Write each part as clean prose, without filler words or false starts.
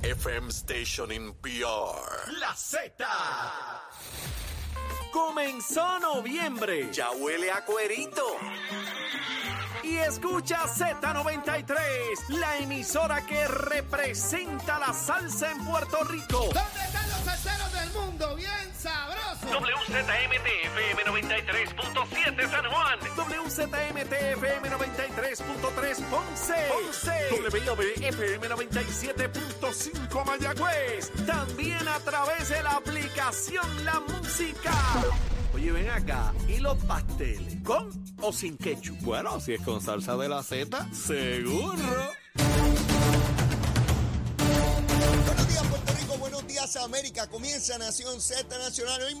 FM Station in PR. La Z. Comenzó noviembre. Ya huele a cuerito. Y escucha Z93, la emisora que representa la salsa en Puerto Rico. ¿Dónde están los salseros del mundo? Bien sabroso. WZMTFM 93.7 San Juan. WZMTFM 93.3 Ponce. WFM 97.5 Mayagüez. También a través de la aplicación La Música. Oye, ven acá. ¿Y los pasteles? ¿Con o sin ketchup? Bueno, si es con salsa de la Z, seguro. Buenos días, América. Comienza Nación Z Nacional. Hoy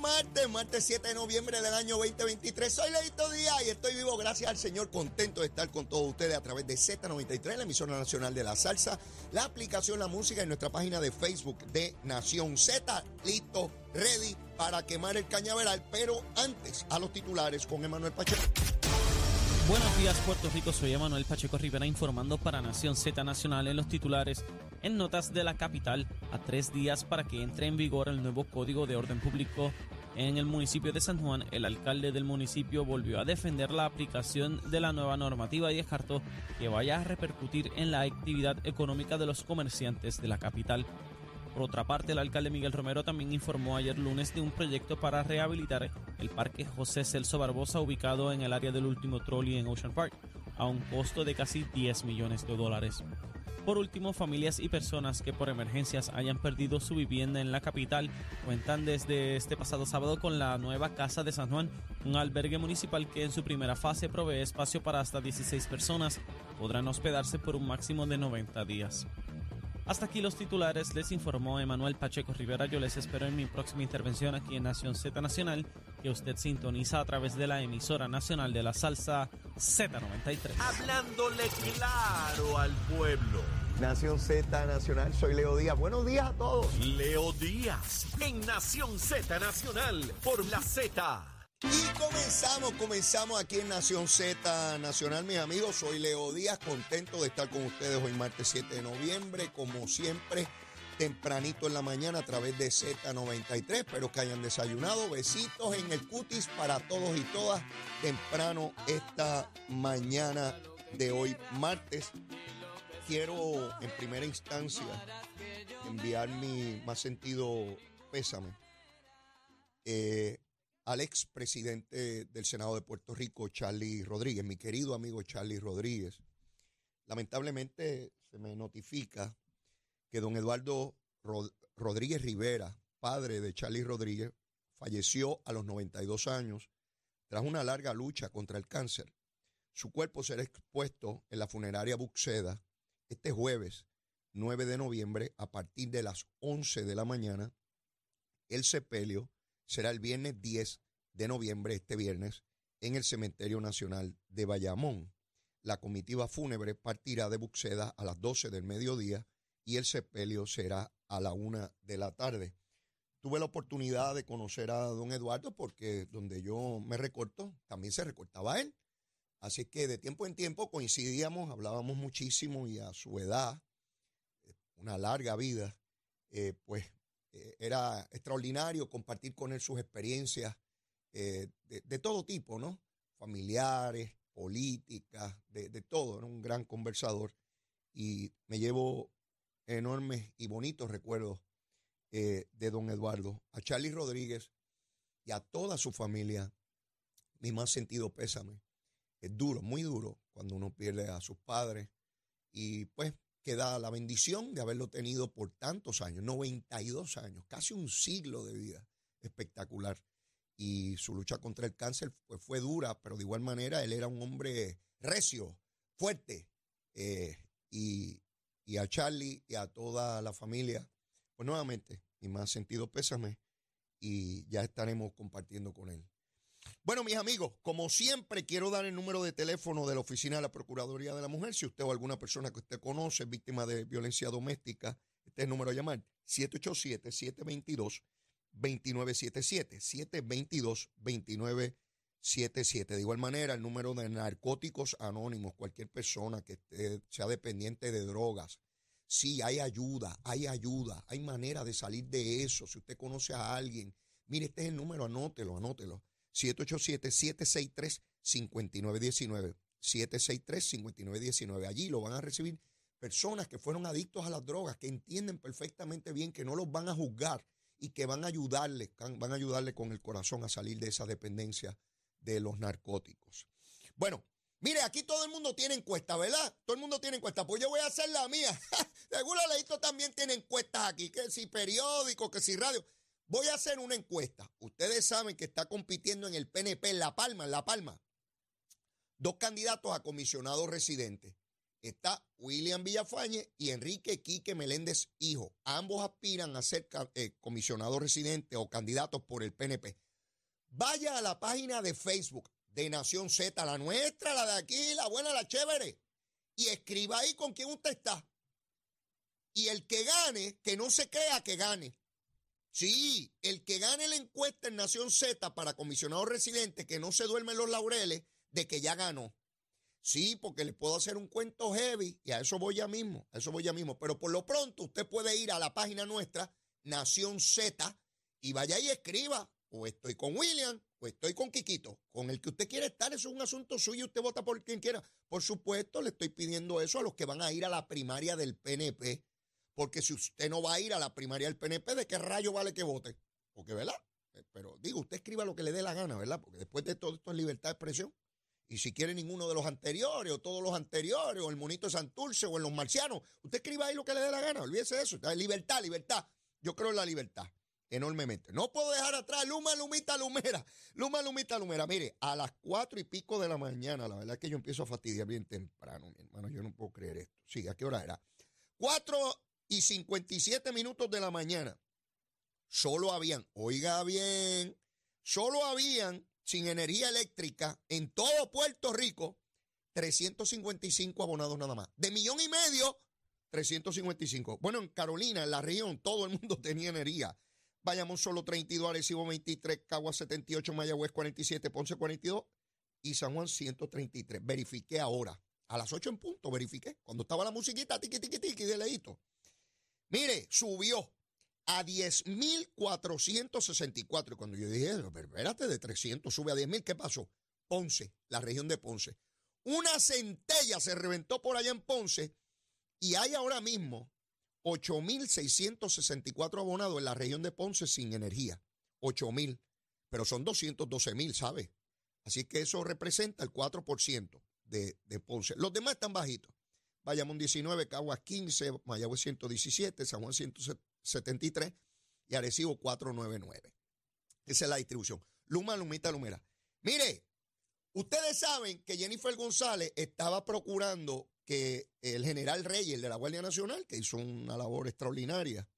martes 7 de noviembre del año 2023. Soy Leo Díaz y estoy vivo gracias al Señor. Contento de estar con todos ustedes a través de Z93, la emisora nacional de la salsa, la aplicación La Música y nuestra página de Facebook de Nación Z. Listo, ready para quemar el cañaveral. Pero antes, a los titulares con Emmanuel Pacheco. Buenos días, Puerto Rico. Soy Emmanuel Pacheco Rivera informando para Nación Z Nacional en los titulares. En notas de la capital, a 3 días para que entre en vigor el nuevo Código de Orden Público en el municipio de San Juan, el alcalde del municipio volvió a defender la aplicación de la nueva normativa y descartó que vaya a repercutir en la actividad económica de los comerciantes de la capital. Por otra parte, el alcalde Miguel Romero también informó ayer lunes de un proyecto para rehabilitar el parque José Celso Barbosa ubicado en el área del último trolley en Ocean Park, a un costo de casi $10 millones. Por último, familias y personas que por emergencias hayan perdido su vivienda en la capital cuentan desde este pasado sábado con la nueva Casa de San Juan, un albergue municipal que en su primera fase provee espacio para hasta 16 personas. Podrán hospedarse por un máximo de 90 días. Hasta aquí los titulares, les informó Emmanuel Pacheco Rivera. Yo les espero en mi próxima intervención aquí en Nación Z Nacional, que usted sintoniza a través de la emisora nacional de la salsa Z93. Hablándole claro al pueblo. Nación Z Nacional, soy Leo Díaz. Buenos días a todos. Leo Díaz, en Nación Z Nacional, por la Z. Y comenzamos aquí en Nación Z Nacional, mis amigos. Soy Leo Díaz, contento de estar con ustedes hoy martes 7 de noviembre, como siempre, tempranito en la mañana a través de Z93. Espero que hayan desayunado, besitos en el cutis para todos y todas, temprano esta mañana de hoy martes. Quiero en primera instancia enviar mi más sentido pésame al expresidente del Senado de Puerto Rico, Charlie Rodríguez, mi querido amigo Charlie Rodríguez. Lamentablemente se me notifica que don Eduardo Rodríguez Rivera, padre de Charlie Rodríguez, falleció a los 92 años tras una larga lucha contra el cáncer. Su cuerpo será expuesto en la funeraria Buxeda este jueves 9 de noviembre a partir de las 11 de la mañana. El sepelio será el viernes 10 de noviembre, este viernes, en el Cementerio Nacional de Bayamón. La comitiva fúnebre partirá de Buxeda a las 12 del mediodía y el sepelio será a la 1 de la tarde. Tuve la oportunidad de conocer a don Eduardo porque donde yo me recorto, también se recortaba él. Así que de tiempo en tiempo coincidíamos, hablábamos muchísimo y a su edad, una larga vida, era extraordinario compartir con él sus experiencias de todo tipo, ¿no? Familiares, políticas, de todo. Era un gran conversador y me llevo enormes y bonitos recuerdos de don Eduardo. A Charlie Rodríguez y a toda su familia, mi más sentido pésame. Es duro, muy duro, cuando uno pierde a sus padres y pues queda la bendición de haberlo tenido por tantos años, 92 años, casi un siglo de vida, espectacular. Y su lucha contra el cáncer pues, fue dura, pero de igual manera él era un hombre recio, fuerte. Y a Charlie y a toda la familia, pues nuevamente, mi más sentido pésame y ya estaremos compartiendo con él. Bueno, mis amigos, como siempre quiero dar el número de teléfono de la Oficina de la Procuraduría de la Mujer. Si usted o alguna persona que usted conoce es víctima de violencia doméstica, este es el número a llamar, 787-722-2977, 722-2977. De igual manera, el número de Narcóticos Anónimos, cualquier persona que sea dependiente de drogas, Sí, hay ayuda, hay ayuda, hay manera de salir de eso. Si usted conoce a alguien, mire, este es el número, anótelo, anótelo. 787-763-5919. 763-5919. Allí lo van a recibir personas que fueron adictos a las drogas, que entienden perfectamente bien que no los van a juzgar y que van a ayudarle con el corazón a salir de esa dependencia de los narcóticos. Bueno, mire, aquí todo el mundo tiene encuesta, ¿verdad? Todo el mundo tiene encuesta. Pues yo voy a hacer la mía. Seguro Leito también tiene encuestas aquí, que si periódico, que si radio. Voy a hacer una encuesta. Ustedes saben que está compitiendo en el PNP en La Palma, dos candidatos a comisionados residentes. Está William Villafañe y Enrique Quique Meléndez Hijo. Ambos aspiran a ser comisionados residentes o candidatos por el PNP. Vaya a la página de Facebook de Nación Z, la nuestra, la de aquí, la buena, la chévere, y escriba ahí con quién usted está. Y el que gane, que no se crea que gane. Sí, el que gane la encuesta en Nación Z para comisionados residentes, que no se duermen los laureles de que ya ganó. Sí, porque les puedo hacer un cuento heavy y a eso voy ya mismo, Pero por lo pronto usted puede ir a la página nuestra, Nación Z, y vaya y escriba, o estoy con William, o estoy con Quiquito, con el que usted quiere estar. Eso es un asunto suyo, usted vota por quien quiera. Por supuesto, le estoy pidiendo eso a los que van a ir a la primaria del PNP. Porque si usted no va a ir a la primaria del PNP, ¿de qué rayo vale que vote? Porque, ¿verdad? Pero digo, usted escriba lo que le dé la gana, ¿verdad? Porque después de todo esto es libertad de expresión. Y si quiere ninguno de los anteriores, o todos los anteriores, o el Monito de Santurce, o en los marcianos, usted escriba ahí lo que le dé la gana, olvídese de eso. Libertad, libertad. Yo creo en la libertad, enormemente. No puedo dejar atrás Luma, Lumita, Lumera. Mire, a las 4:00 de la mañana, la verdad es que yo empiezo a fastidiar bien temprano, mi hermano, yo no puedo creer esto. Sí, ¿a qué hora era? 4:57 de la mañana. Solo habían, sin energía eléctrica, en todo Puerto Rico, 355 abonados nada más. De 1,5 millones, 355. Bueno, en Carolina, en la región, todo el mundo tenía energía. Bayamón solo 32, Arecibo 23, Caguas 78, Mayagüez 47, Ponce 42 y San Juan 133. Verifiqué ahora. A las 8:00 verifiqué. Cuando estaba la musiquita, tiqui, tiqui, tiqui, de leíto. Mire, subió a 10,464. Y cuando yo dije, espérate, de 300 sube a 10,000, ¿qué pasó? Ponce, la región de Ponce. Una centella se reventó por allá en Ponce y hay ahora mismo 8,664 abonados en la región de Ponce sin energía. 8,000, pero son 212,000, ¿sabes? Así que eso representa el 4% de Ponce. Los demás están bajitos. Bayamón 19, Caguas 15, Mayagüez 117, San Juan 173 y Arecibo 499. Esa es la distribución. Luma, Lumita, Lumera. Mire, ustedes saben que Jennifer González estaba procurando que el general Reyes, el de la Guardia Nacional, que hizo una labor extraordinaria,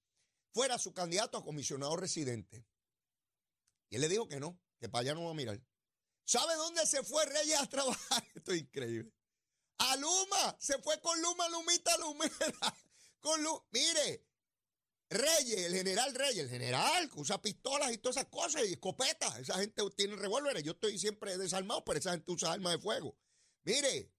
fuera su candidato a comisionado residente. Y él le dijo que no, que para allá no va a mirar. ¿Sabe dónde se fue Reyes a trabajar? Esto es increíble. A Luma, se fue con Luma, Lumita, Lumera. Mire, Reyes, el general, que usa pistolas y todas esas cosas, y escopetas. Esa gente tiene revólveres. Yo estoy siempre desarmado, pero esa gente usa armas de fuego. Mire,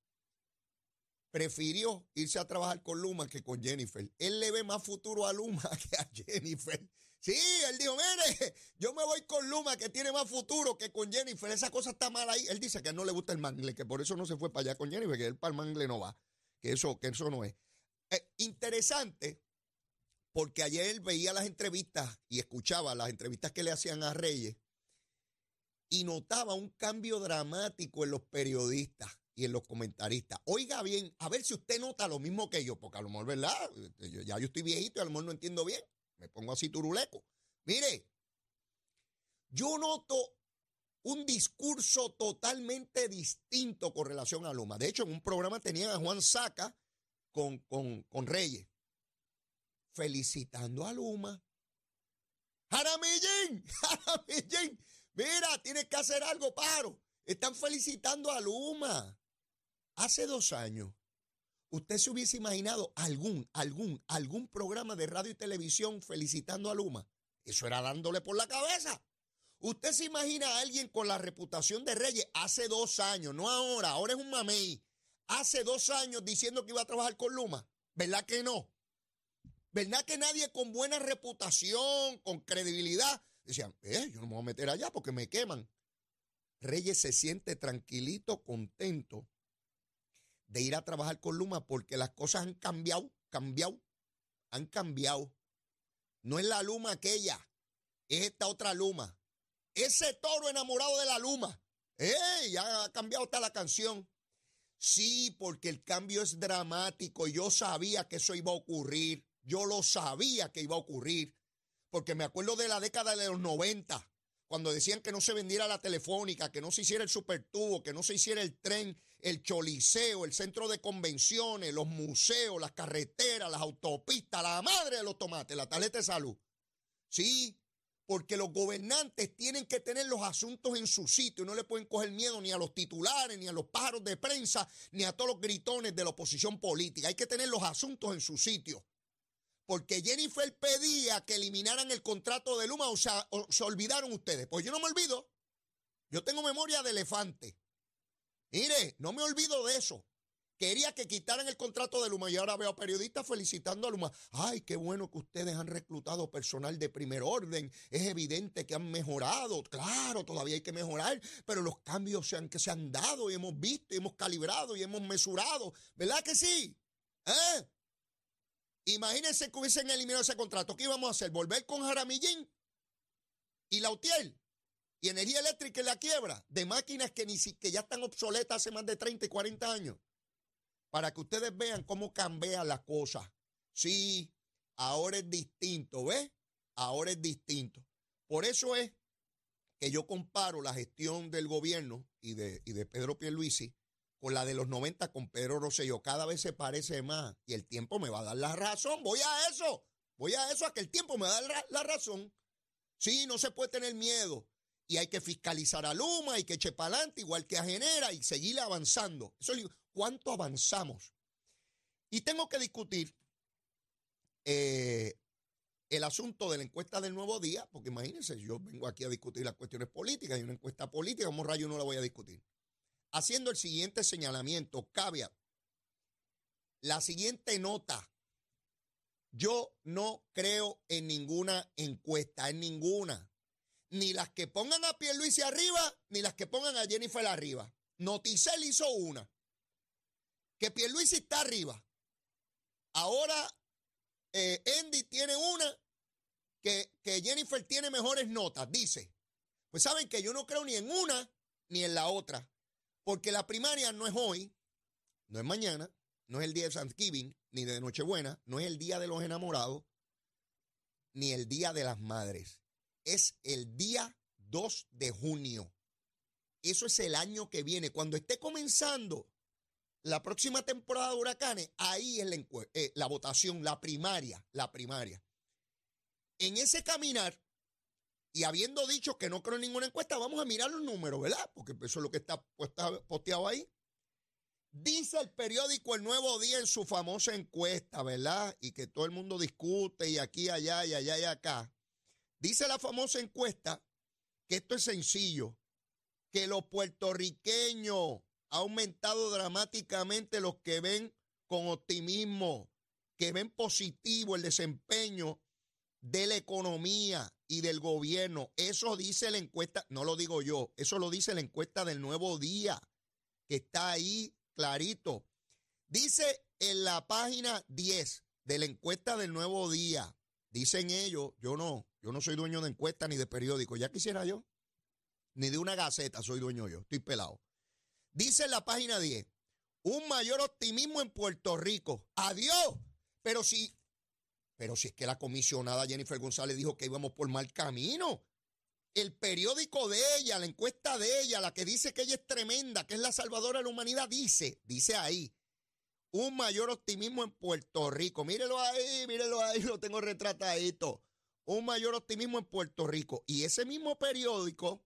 prefirió irse a trabajar con Luma que con Jennifer. Él le ve más futuro a Luma que a Jennifer. Sí, él dijo, mire, yo me voy con Luma, que tiene más futuro que con Jennifer. Esa cosa está mal ahí. Él dice que a él no le gusta el mangle, que por eso no se fue para allá con Jennifer, que él para el mangle no va, que eso no es. Interesante, porque ayer veía las entrevistas y escuchaba las entrevistas que le hacían a Reyes y notaba un cambio dramático en los periodistas y en los comentaristas. Oiga bien, a ver si usted nota lo mismo que yo, porque a lo mejor, ¿verdad? Yo estoy viejito y a lo mejor no entiendo bien. Me pongo así turuleco. Mire, yo noto un discurso totalmente distinto con relación a Luma. De hecho, en un programa tenían a Juan Saca con Reyes, felicitando a Luma. ¡Jaramillín! Mira, tienes que hacer algo, paro. Están felicitando a Luma. Hace 2 años, ¿usted se hubiese imaginado algún programa de radio y televisión felicitando a Luma? Eso era dándole por la cabeza. ¿Usted se imagina a alguien con la reputación de Reyes hace 2 años, no ahora, ahora es un mamey, hace 2 años diciendo que iba a trabajar con Luma? ¿Verdad que no? ¿Verdad que nadie con buena reputación, con credibilidad, decían, yo no me voy a meter allá porque me queman? Reyes se siente tranquilito, contento de ir a trabajar con Luma porque las cosas han cambiado. No es la Luma aquella, es esta otra Luma. Ese toro enamorado de la Luma. Ya ha cambiado hasta la canción. Sí, porque el cambio es dramático. Yo sabía que eso iba a ocurrir. Yo lo sabía que iba a ocurrir. Porque me acuerdo de la década de los 90, cuando decían que no se vendiera la telefónica, que no se hiciera el supertubo, que no se hiciera el tren, el choliseo, el centro de convenciones, los museos, las carreteras, las autopistas, la madre de los tomates, la tarjeta de salud. Sí, porque los gobernantes tienen que tener los asuntos en su sitio y no le pueden coger miedo ni a los titulares, ni a los pájaros de prensa, ni a todos los gritones de la oposición política. Hay que tener los asuntos en su sitio. Porque Jennifer pedía que eliminaran el contrato de Luma, o sea, se olvidaron ustedes. Pues yo no me olvido. Yo tengo memoria de elefante. Mire, no me olvido de eso. Quería que quitaran el contrato de Luma y ahora veo a periodistas felicitando a Luma. Ay, qué bueno que ustedes han reclutado personal de primer orden. Es evidente que han mejorado. Claro, todavía hay que mejorar, pero los cambios que se han dado y hemos visto, y hemos calibrado y hemos mesurado. ¿Verdad que sí? Imagínense que hubiesen eliminado ese contrato. ¿Qué íbamos a hacer? ¿Volver con Jaramillín y Lautiel? Y energía eléctrica en la quiebra de máquinas que ya están obsoletas hace más de 30 y 40 años. Para que ustedes vean cómo cambian las cosas. Sí, ahora es distinto, ¿ves? Ahora es distinto. Por eso es que yo comparo la gestión del gobierno y de Pedro Pierluisi con la de los 90 con Pedro Rosselló. Cada vez se parece más y el tiempo me va a dar la razón. Voy a eso, a que el tiempo me va a dar la razón. Sí, no se puede tener miedo. Y hay que fiscalizar a Luma, hay que echar para adelante, igual que a Genera, y seguir avanzando. Eso es cuánto avanzamos. Y tengo que discutir el asunto de la encuesta del Nuevo Día, porque imagínense, yo vengo aquí a discutir las cuestiones políticas, y una encuesta política, ¿cómo rayo no la voy a discutir? Haciendo el siguiente señalamiento, caveat, la siguiente nota. Yo no creo en ninguna encuesta, en ninguna. Ni las que pongan a Pierluisi arriba, ni las que pongan a Jennifer arriba. Noticel hizo una. Que Pierluisi está arriba. Ahora Andy tiene una que Jennifer tiene mejores notas, dice. Pues saben que yo no creo ni en una ni en la otra. Porque la primaria no es hoy, no es mañana, no es el día de Thanksgiving, ni de Nochebuena, no es el día de los enamorados, ni el día de las madres. Es el día 2 de junio. Eso es el año que viene. Cuando esté comenzando la próxima temporada de huracanes, ahí es la votación, la primaria. En ese caminar, y habiendo dicho que no creo en ninguna encuesta, vamos a mirar los números, ¿verdad? Porque eso es lo que está posteado ahí. Dice el periódico El Nuevo Día en su famosa encuesta, ¿verdad? Y que todo el mundo discute, y aquí, allá, y allá, y acá. Dice la famosa encuesta que esto es sencillo, que los puertorriqueños ha aumentado dramáticamente los que ven con optimismo, que ven positivo el desempeño de la economía y del gobierno. Eso dice la encuesta, no lo digo yo, eso lo dice la encuesta del Nuevo Día, que está ahí clarito. Dice en la página 10 de la encuesta del Nuevo Día, dicen ellos, yo no soy dueño de encuesta ni de periódico, ya quisiera yo, ni de una gaceta soy dueño yo, estoy pelado. Dice en la página 10, un mayor optimismo en Puerto Rico. ¡Adiós! Pero si es que la comisionada Jennifer González dijo que íbamos por mal camino. El periódico de ella, la encuesta de ella, la que dice que ella es tremenda, que es la salvadora de la humanidad, dice ahí, un mayor optimismo en Puerto Rico. Mírenlo ahí, lo tengo retratadito. Un mayor optimismo en Puerto Rico. Y ese mismo periódico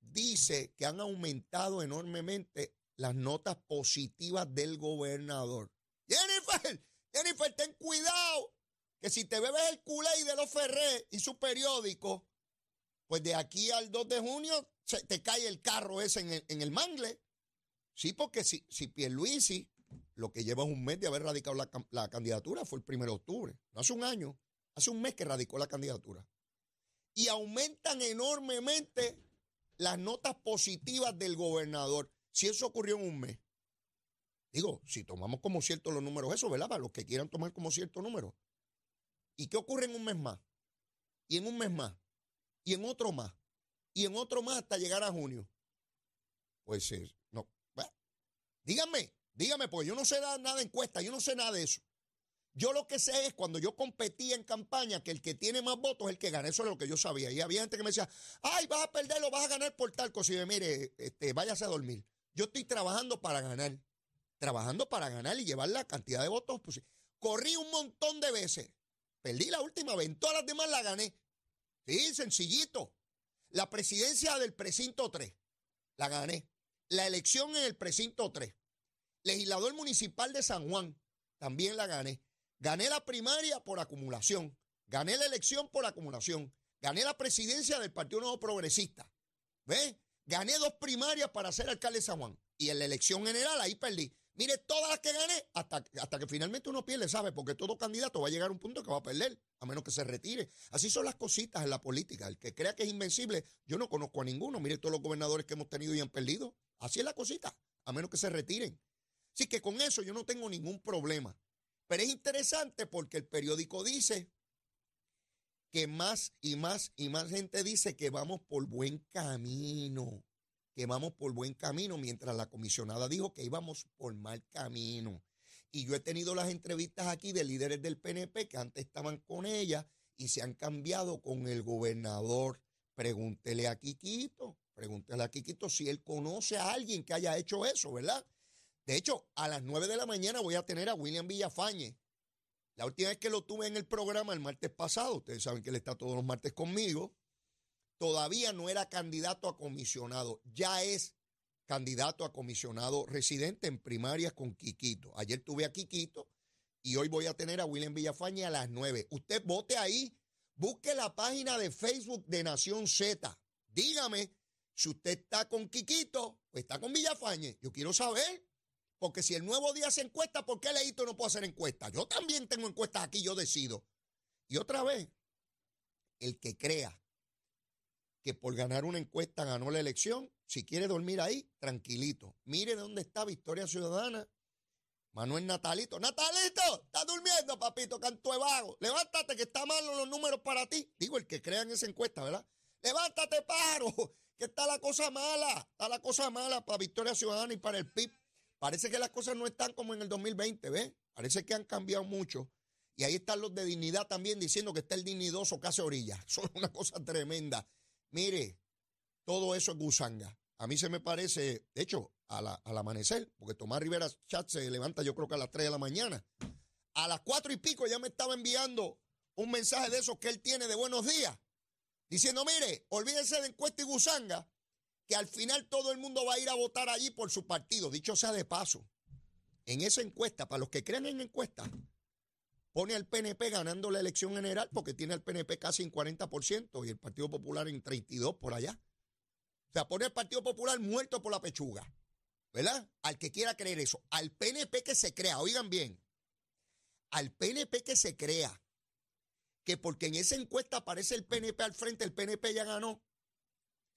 dice que han aumentado enormemente las notas positivas del gobernador. Jennifer, ten cuidado, que si te bebes el Kool-Aid de los Ferré y su periódico, pues de aquí al 2 de junio se te cae el carro ese en el mangle. Sí, porque si Pierluisi Lo que lleva es un mes de haber radicado la candidatura, fue el 1 de octubre. No hace un año, hace un mes que radicó la candidatura. Y aumentan enormemente las notas positivas del gobernador. Si eso ocurrió en un mes, digo, si tomamos como ciertos los números, eso, ¿verdad? Para los que quieran tomar como ciertos números. ¿Y qué ocurre en un mes más? Y en un mes más. Y en otro más. Y en otro más hasta llegar a junio. Pues no. Bueno, díganme, porque yo no sé nada de encuesta, yo no sé nada de eso. Yo lo que sé es, cuando yo competía en campaña, que el que tiene más votos es el que gana. Eso es lo que yo sabía. Y había gente que me decía, ay, vas a perder, lo vas a ganar por tal cosa. Y yo, mire, váyase a dormir. Yo estoy trabajando para ganar. Trabajando para ganar y llevar la cantidad de votos posible. Corrí un montón de veces. Perdí la última vez. En todas las demás la gané. Sí, sencillito. La presidencia del precinto 3. La gané. La elección en el precinto 3. Legislador municipal de San Juan. También la gané. Gané la primaria por acumulación. Gané la elección por acumulación. Gané la presidencia del Partido Nuevo Progresista. ¿Ves? Gané 2 primarias para ser alcalde de San Juan. Y en la elección general ahí perdí. Mire, todas las que gané, hasta que finalmente uno pierde, ¿sabe? Porque todo candidato va a llegar a un punto que va a perder, a menos que se retire. Así son las cositas en la política. El que crea que es invencible, yo no conozco a ninguno. Mire, todos los gobernadores que hemos tenido y han perdido. Así es la cosita, a menos que se retiren. Así que con eso yo no tengo ningún problema. Pero es interesante porque el periódico dice que más y más y más gente dice que vamos por buen camino, mientras la comisionada dijo que íbamos por mal camino. Y yo he tenido las entrevistas aquí de líderes del PNP que antes estaban con ella y se han cambiado con el gobernador. Pregúntele a Quiquito si él conoce a alguien que haya hecho eso, ¿verdad? De hecho, a las 9 de la mañana voy a tener a William Villafañe. La última vez que lo tuve en el programa el martes pasado, ustedes saben que él está todos los martes conmigo, todavía no era candidato a comisionado, ya es candidato a comisionado residente en primarias con Quiquito. Ayer tuve a Quiquito y hoy voy a tener a William Villafañe a las 9. Usted vote ahí, busque la página de Facebook de Nación Z. Dígame si usted está con Quiquito o está con Villafañe. Yo quiero saber. Porque si el Nuevo Día se encuesta, ¿por qué Leito no puedo hacer encuestas? Yo también tengo encuestas aquí, yo decido. Y otra vez, el que crea que por ganar una encuesta ganó la elección, si quiere dormir ahí, tranquilito. Mire dónde está Victoria Ciudadana, Manuel Natalito. ¡Natalito! ¡Estás durmiendo, papito, canto de vago! ¡Levántate, que están malos los números para ti! Digo, el que crea en esa encuesta, ¿verdad? ¡Levántate, pájaro! ¡Que está la cosa mala! Está la cosa mala para Victoria Ciudadana y para el PIB. Parece que las cosas no están como en el 2020, ¿ves? Parece que han cambiado mucho. Y ahí están los de dignidad también diciendo que está el dignidoso casi a orilla. Eso es una cosa tremenda. Mire, todo eso es gusanga. A mí se me parece, de hecho, al amanecer, porque Tomás Rivera Chat se levanta yo creo que a las 3 de la mañana. A las 4 y pico ya me estaba enviando un mensaje de esos que él tiene de buenos días. Diciendo, mire, olvídense de encuesta y gusanga, que al final todo el mundo va a ir a votar allí por su partido. Dicho sea de paso, en esa encuesta, para los que creen en encuestas, pone al PNP ganando la elección general porque tiene al PNP casi en 40% y el Partido Popular en 32% por allá. O sea, pone al Partido Popular muerto por la pechuga, ¿verdad? Al que quiera creer eso. Al PNP que se crea, oigan bien, al PNP que se crea, que porque en esa encuesta aparece el PNP al frente, el PNP ya ganó,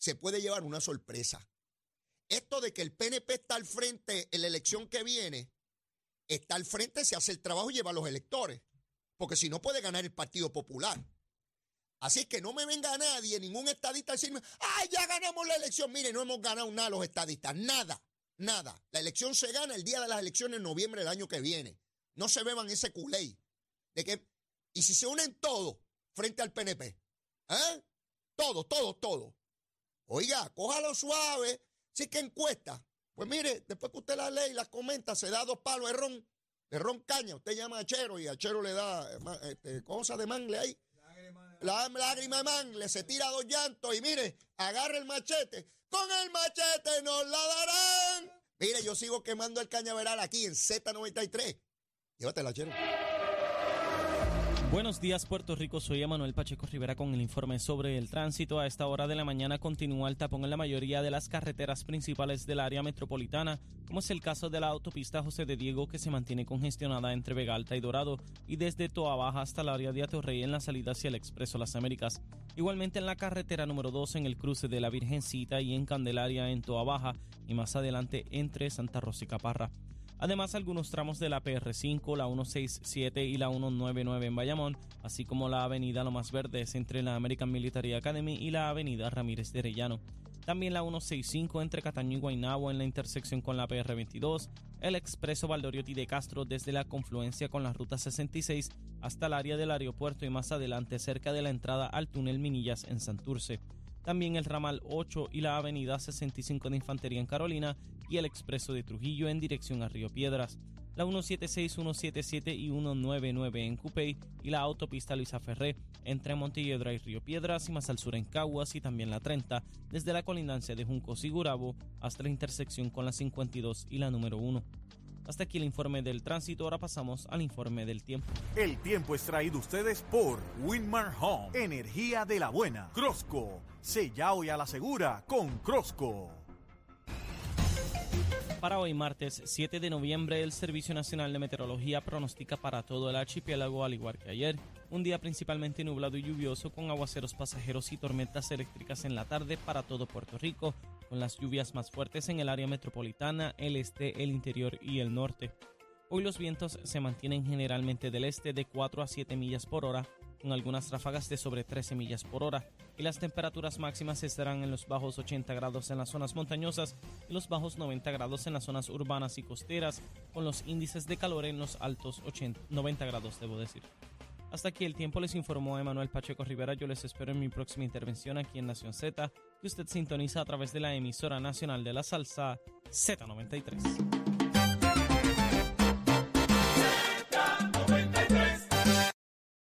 se puede llevar una sorpresa. Esto de que el PNP está al frente en la elección que viene, está al frente, se hace el trabajo y lleva a los electores, porque si no puede ganar el Partido Popular. Así es que no me venga nadie, ningún estadista a decirme, ¡ay, ya ganamos la elección! Mire, no hemos ganado nada los estadistas, nada. La elección se gana el día de las elecciones en noviembre del año que viene. No se beban ese culé. De que, y si se unen todos frente al PNP, ¿eh? Todo. Oiga, cójalo suave. Sí que encuesta. Pues mire, después que usted la lee y la comenta, se da 2 palos de ron caña. Usted llama a Chero y a Chero le da cosa de mangle ahí. Lágrima de mangle. Se tira 2 llantos y mire, agarra el machete. Con el machete nos la darán. Mire, yo sigo quemando el cañaveral aquí en Z93. Llévatela, Chero. Buenos días, Puerto Rico. Soy Emmanuel Pacheco Rivera con el informe sobre el tránsito. A esta hora de la mañana continúa el tapón en la mayoría de las carreteras principales del área metropolitana, como es el caso de la autopista José de Diego, que se mantiene congestionada entre Vega Alta y Dorado, y desde Toa Baja hasta el área de Atorrey en la salida hacia el Expreso Las Américas. Igualmente en la carretera número 2 en el cruce de la Virgencita y en Candelaria en Toa Baja, y más adelante entre Santa Rosa y Caparra. Además, algunos tramos de la PR5, la 167 y la 199 en Bayamón, así como la avenida Lomas Verdes entre la American Military Academy y la avenida Ramírez de Arellano. También la 165 entre Cataño y Guaynabo en la intersección con la PR22, el expreso Valdoriotti de Castro desde la confluencia con la ruta 66 hasta el área del aeropuerto y más adelante cerca de la entrada al túnel Minillas en Santurce. También el ramal 8 y la avenida 65 de Infantería en Carolina y el expreso de Trujillo en dirección a Río Piedras, la 176, 177 y 199 en Cupey y la autopista Luisa Ferré entre Montelledra y Río Piedras y más al sur en Caguas y también la 30 desde la colindancia de Juncos y Gurabo hasta la intersección con la 52 y la número 1. Hasta aquí el informe del tránsito, ahora pasamos al informe del tiempo. El tiempo es traído a ustedes por Windmar Home, energía de la buena. Crosco, sella hoy a la segura con Crosco. Para hoy martes 7 de noviembre, el Servicio Nacional de Meteorología pronostica para todo el archipiélago, al igual que ayer, un día principalmente nublado y lluvioso con aguaceros pasajeros y tormentas eléctricas en la tarde para todo Puerto Rico, con las lluvias más fuertes en el área metropolitana, el este, el interior y el norte. Hoy los vientos se mantienen generalmente del este de 4 a 7 millas por hora, con algunas ráfagas de sobre 13 millas por hora, y las temperaturas máximas estarán en los bajos 80 grados en las zonas montañosas y los bajos 90 grados en las zonas urbanas y costeras, con los índices de calor en los altos 90 grados, debo decir. Hasta aquí el tiempo, les informó Emmanuel Pacheco Rivera. Yo les espero en mi próxima intervención aquí en Nación Z, que usted sintoniza a través de la emisora nacional de la salsa Z93.